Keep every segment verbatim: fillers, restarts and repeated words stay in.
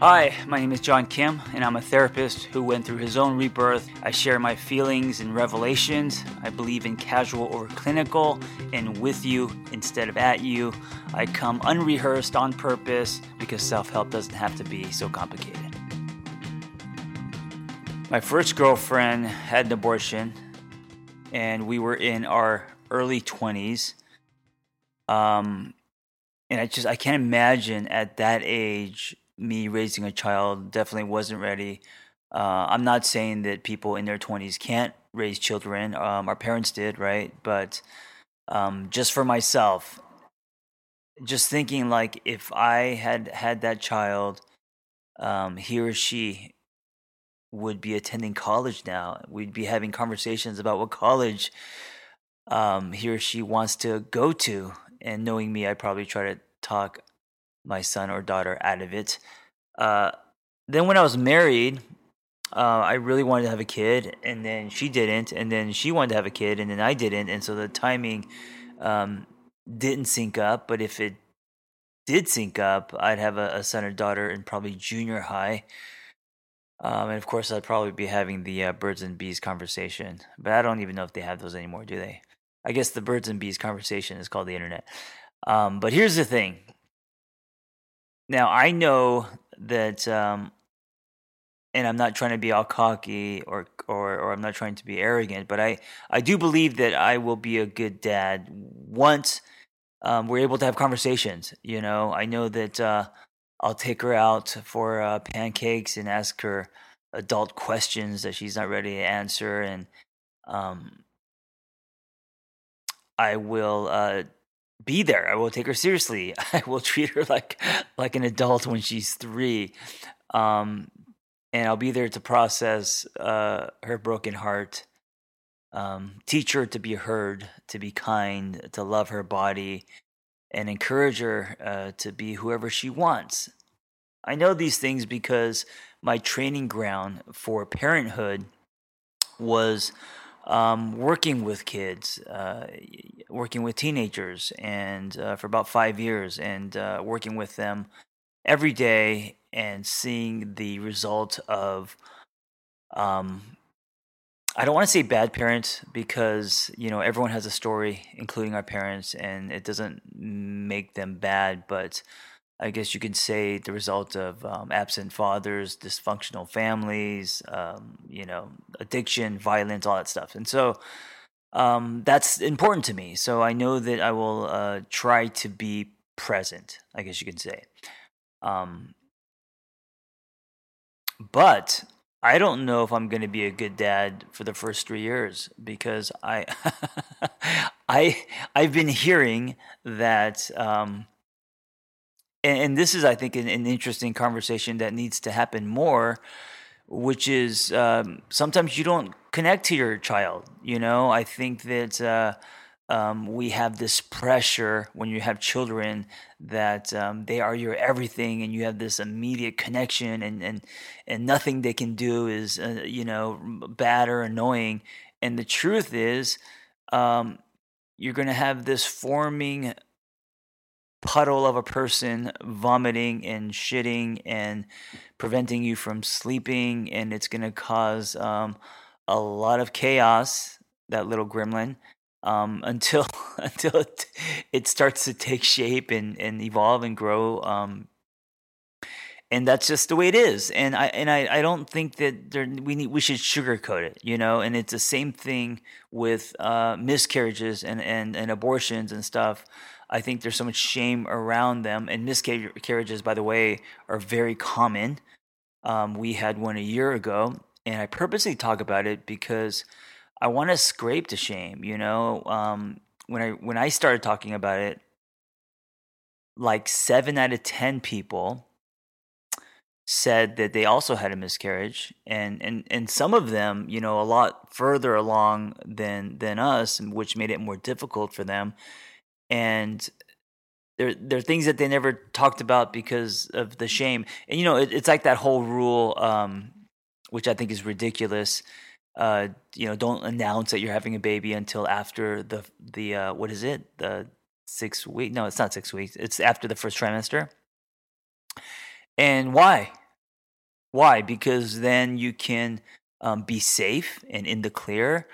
Hi, my name is John Kim, and I'm a therapist who went through his own rebirth. I share my feelings and revelations. I believe in casual over clinical and with you instead of at you. I come unrehearsed on purpose because self-help doesn't have to be so complicated. My first girlfriend had an abortion, and we were in our early twenties. Um, and I just, I can't imagine at that age me raising a child. Definitely wasn't ready. Uh, I'm not saying that people in their twenties can't raise children. Um, our parents did, right? But um, just for myself, just thinking like if I had had that child, um, he or she would be attending college now. We'd be having conversations about what college um, he or she wants to go to. And knowing me, I'd probably try to talk my son or daughter out of it. Uh, then when I was married, uh, I really wanted to have a kid, and then she didn't, and then she wanted to have a kid, and then I didn't, and so the timing um, didn't sync up. But if it did sync up, I'd have a, a son or daughter in probably junior high, um, and of course I'd probably be having the uh, birds and bees conversation. But I don't even know if they have those anymore, do they? I guess the birds and bees conversation is called the internet. Um, but here's the thing. Now, I know that, um, and I'm not trying to be all cocky or, or, or I'm not trying to be arrogant, but I, I do believe that I will be a good dad once um, we're able to have conversations. You know, I know that uh, I'll take her out for uh, pancakes and ask her adult questions that she's not ready to answer. And um, I will... Uh, be there. I will take her seriously. I will treat her like like an adult when she's three. Um, and I'll be there to process uh, her broken heart, um, teach her to be heard, to be kind, to love her body, and encourage her uh, to be whoever she wants. I know these things because my training ground for parenthood was Um, working with kids, uh, working with teenagers, and uh, for about five years, and uh, working with them every day, and seeing the result of, um, I don't want to say bad parents, because you know everyone has a story, including our parents, and it doesn't make them bad, but I guess you could say the result of um, absent fathers, dysfunctional families, um, you know, addiction, violence, all that stuff. And so um, that's important to me. So I know that I will uh, try to be present, I guess you could say. Um, but I don't know if I'm going to be a good dad for the first three years because I, I, I've been hearing that... Um, And this is, I think, an interesting conversation that needs to happen more, which is um, sometimes you don't connect to your child. You know, I think that uh, um, we have this pressure when you have children that um, they are your everything, and you have this immediate connection, and and, and nothing they can do is, uh, you know, bad or annoying. And the truth is, um, you're going to have this forming puddle of a person vomiting and shitting and preventing you from sleeping, and it's going to cause um, a lot of chaos, that little gremlin, um, until until it, it starts to take shape and, and evolve and grow, um, and that's just the way it is. And I and I, I don't think that there, we need we should sugarcoat it, you know. And it's the same thing with uh, miscarriages and, and, and abortions and stuff. I think there's so much shame around them. And miscarriages, by the way, are very common. Um, we had one a year ago, and I purposely talk about it because I want to scrape the shame. You know, um, when I when I started talking about it, like seven out of ten people said that they also had a miscarriage, and and and some of them, you know, a lot further along than than us, which made it more difficult for them. And there, there are things that they never talked about because of the shame. And, you know, it, it's like that whole rule, um, which I think is ridiculous. Uh, you know, don't announce that you're having a baby until after the, the uh, what is it? The six week? No, it's not six weeks. It's after the first trimester. And why? Why? Because then you can um, be safe and in the clear.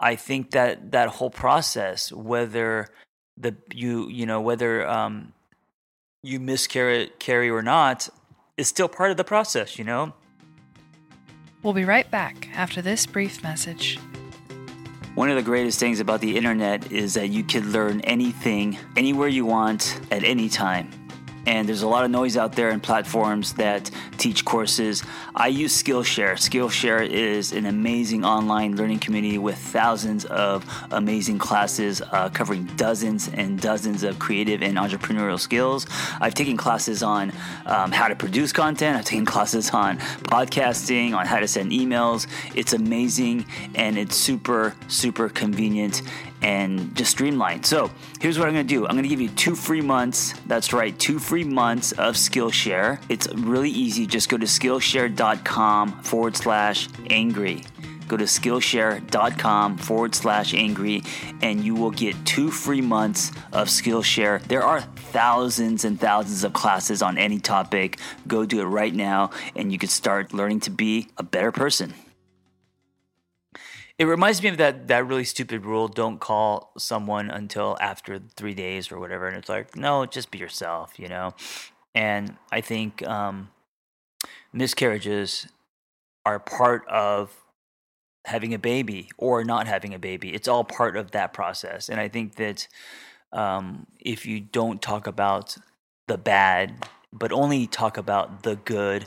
I think that that whole process, whether the you you know whether um, you miscarry carry or not, is still part of the process. You know. We'll be right back after this brief message. One of the greatest things about the internet is that you can learn anything, anywhere you want, at any time. And there's a lot of noise out there in platforms that teach courses. I use Skillshare. Skillshare is an amazing online learning community with thousands of amazing classes uh, covering dozens and dozens of creative and entrepreneurial skills. I've taken classes on um, how to produce content. I've taken classes on podcasting, on how to send emails. It's amazing, and it's super, super convenient and just streamlined. So here's what I'm going to do. I'm going to give you two free months. That's right, two free months of Skillshare. It's really easy. Just go to Skillshare.com forward slash angry. Go to Skillshare.com forward slash angry and you will get two free months of Skillshare. There are thousands and thousands of classes on any topic. Go do it right now and you can start learning to be a better person. It reminds me of that that really stupid rule, don't call someone until after three days or whatever. And it's like, no, just be yourself, you know? And I think um, miscarriages are part of having a baby or not having a baby. It's all part of that process. And I think that um, if you don't talk about the bad, but only talk about the good,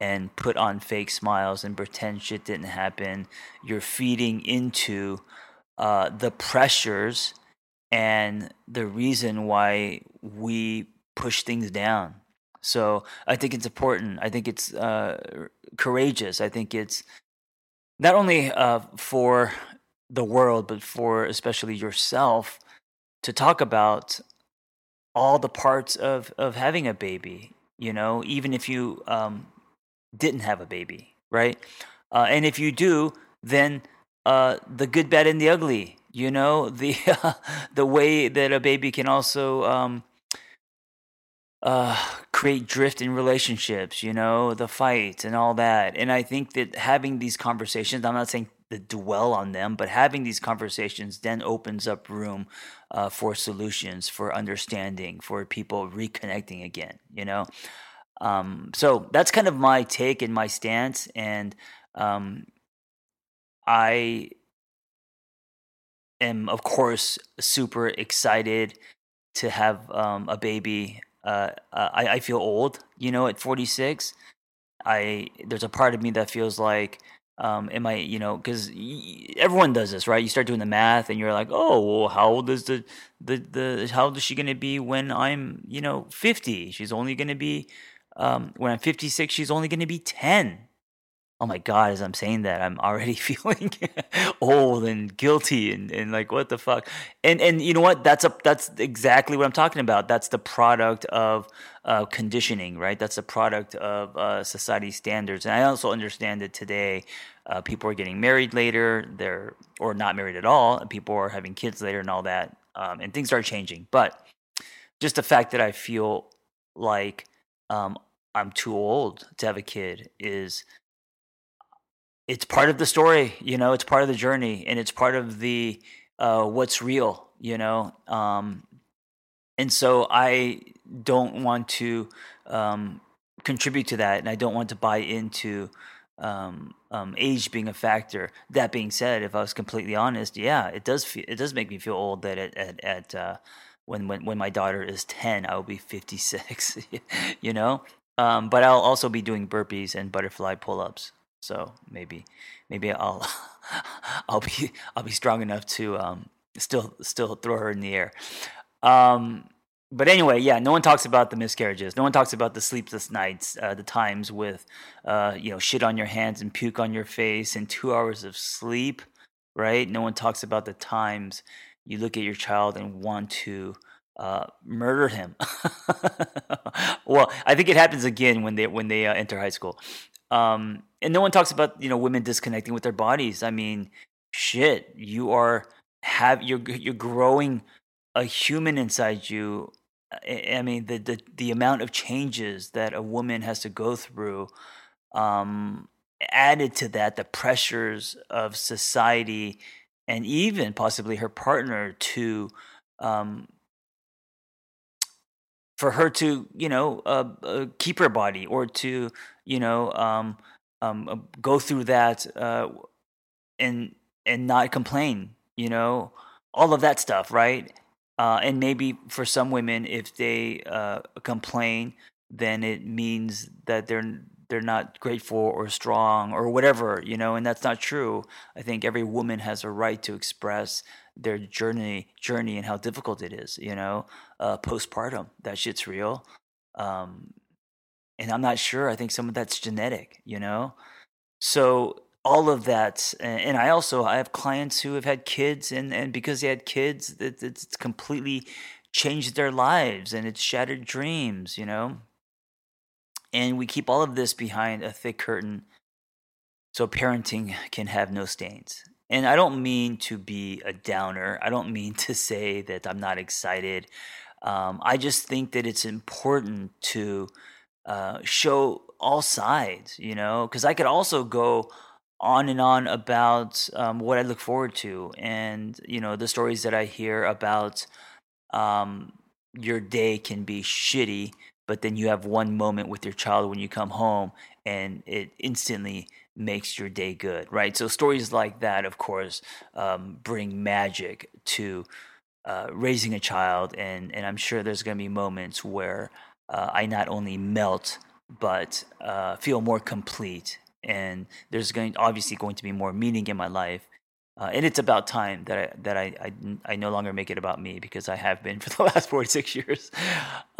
and put on fake smiles and pretend shit didn't happen, you're feeding into uh, the pressures and the reason why we push things down. So I think it's important. I think it's uh, courageous. I think it's not only uh, for the world, but for especially yourself to talk about all the parts of, of having a baby, you know, even if you... Um, didn't have a baby, right? Uh, and if you do, then uh, the good, bad, and the ugly, you know, the uh, the way that a baby can also um, uh, create drift in relationships, you know, the fights and all that. And I think that having these conversations, I'm not saying to dwell on them, but having these conversations then opens up room uh, for solutions, for understanding, for people reconnecting again, you know? Um, so that's kind of my take and my stance, and um, I am, of course, super excited to have um, a baby. Uh, I, I feel old, you know, at forty-six. I there's a part of me that feels like, um, am I, you know, because everyone does this, right? You start doing the math, and you're like, oh, well, how old is the the the how old is she going to be when I'm, you know, fifty? She's only going to be. Um, when I'm fifty-six, she's only going to be ten. Oh my God, as I'm saying that, I'm already feeling old and guilty and, and like, what the fuck? And and you know what? That's a that's exactly what I'm talking about. That's the product of uh, conditioning, right? That's the product of uh, society's standards. And I also understand that today uh, people are getting married later, they're or not married at all. And people are having kids later and all that. Um, and things are changing. But just the fact that I feel like um, I'm too old to have a kid is it's part of the story, you know, it's part of the journey and it's part of the, uh, what's real, you know? Um, and so I don't want to, um, contribute to that. And I don't want to buy into, um, um, age being a factor. That being said, if I was completely honest, yeah, it does, feel, it does make me feel old that at, at, at uh, when, when, when my daughter is ten, I will be fifty-six, you know? Um, but I'll also be doing burpees and butterfly pull-ups. So maybe, maybe I'll, I'll be, I'll be strong enough to um, still, still throw her in the air. Um, but anyway, yeah, no one talks about the miscarriages. No one talks about the sleepless nights, uh, the times with, uh, you know, shit on your hands and puke on your face and two hours of sleep, right? No one talks about the times you look at your child and want to uh, murder him. Well, I think it happens again when they when they uh, enter high school. Um, and no one talks about, you know, women disconnecting with their bodies. I mean, shit, you are have you're you're growing a human inside you. I mean, the the the amount of changes that a woman has to go through Um, added to that, the pressures of society and even possibly her partner to, um, for her to, you know, uh, uh, keep her body or to, you know, um, um, uh, go through that uh, and and not complain, you know, all of that stuff, right? Uh, and maybe for some women, if they uh, complain, then it means that they're they're not grateful or strong or whatever, you know, and that's not true. I think every woman has a right to express their journey journey and how difficult it is, you know, uh, postpartum. That shit's real. Um, and I'm not sure. I think some of that's genetic, you know. So all of that, and, and I also, I have clients who have had kids, and, and because they had kids, it, it's completely changed their lives and it's shattered dreams, you know. And we keep all of this behind a thick curtain so parenting can have no stains. And I don't mean to be a downer. I don't mean to say that I'm not excited. Um, I just think that it's important to uh, show all sides, you know, because I could also go on and on about um, what I look forward to and, you know, the stories that I hear about um, your day can be shitty, but then you have one moment with your child when you come home and it instantly makes your day good, right? So stories like that, of course, um, bring magic to uh, raising a child. And, and I'm sure there's going to be moments where uh, I not only melt, but uh, feel more complete. And there's going obviously going to be more meaning in my life. Uh, and it's about time that I that I, I I no longer make it about me, because I have been for the last forty-six years.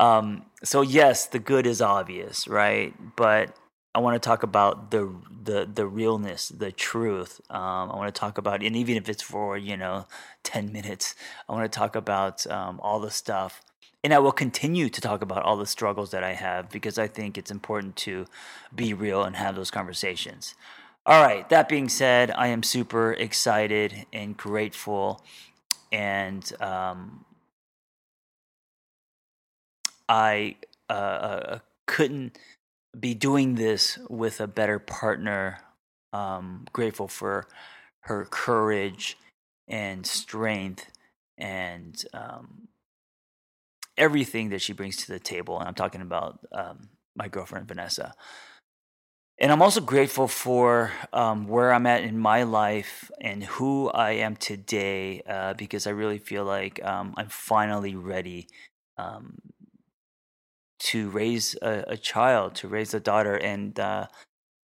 Um, so yes, the good is obvious, right? But I want to talk about the the the realness, the truth. Um, I want to talk about, and even if it's for, you know, ten minutes, I want to talk about um, all the stuff. And I will continue to talk about all the struggles that I have, because I think it's important to be real and have those conversations. All right, that being said, I am super excited and grateful, and um, I uh, uh, couldn't be doing this with a better partner. Um, grateful for her courage and strength and um, everything that she brings to the table, and I'm talking about um, my girlfriend, Vanessa. And I'm also grateful for um, where I'm at in my life and who I am today, uh, because I really feel like um, I'm finally ready um, to raise a, a child, to raise a daughter, and uh,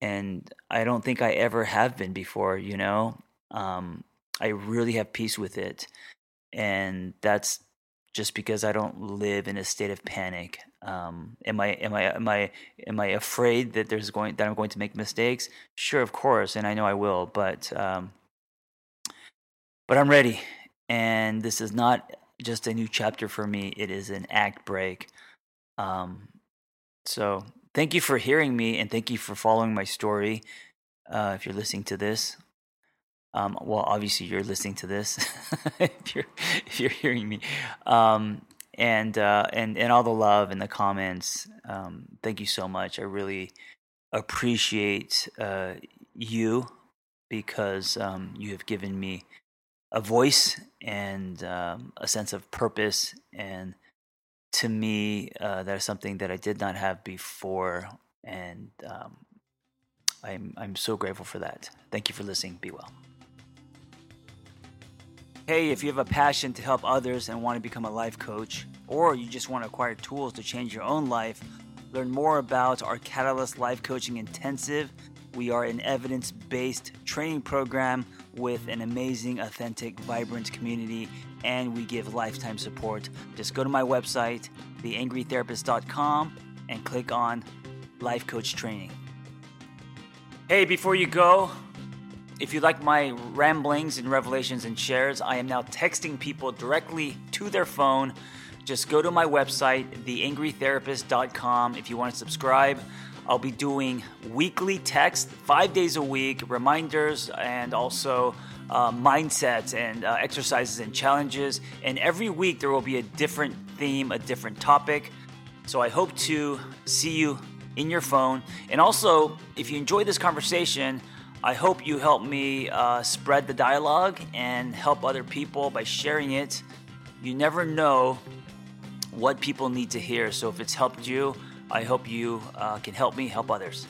and I don't think I ever have been before. You know, um, I really have peace with it, and that's just because I don't live in a state of panic. Um, am I am I am I am I afraid that there's going that I'm going to make mistakes? Sure, of course, and I know I will. But um, but I'm ready, and this is not just a new chapter for me. It is an act break. Um, so thank you for hearing me, and thank you for following my story. Uh, if you're listening to this, um, well, obviously you're listening to this if you're if you're hearing me. Um, And uh, and and all the love and the comments, um, thank you so much. I really appreciate uh, you, because um, you have given me a voice and um, a sense of purpose. And to me, uh, that is something that I did not have before. And um, I'm I'm so grateful for that. Thank you for listening. Be well. Hey, if you have a passion to help others and want to become a life coach, or you just want to acquire tools to change your own life, learn more about our Catalyst Life Coaching Intensive. We are an evidence-based training program with an amazing, authentic, vibrant community, and we give lifetime support. Just go to my website, the angry therapist dot com, and click on Life Coach Training. Hey, before you go, if you like my ramblings and revelations and shares, I am now texting people directly to their phone. Just go to my website, the angry therapist dot com. If you want to subscribe, I'll be doing weekly texts, five days a week, reminders, and also uh, mindsets and uh, exercises and challenges. And every week there will be a different theme, a different topic. So I hope to see you in your phone. And also, if you enjoy this conversation, I hope you help me uh, spread the dialogue and help other people by sharing it. You never know what people need to hear. So if it's helped you, I hope you uh, can help me help others.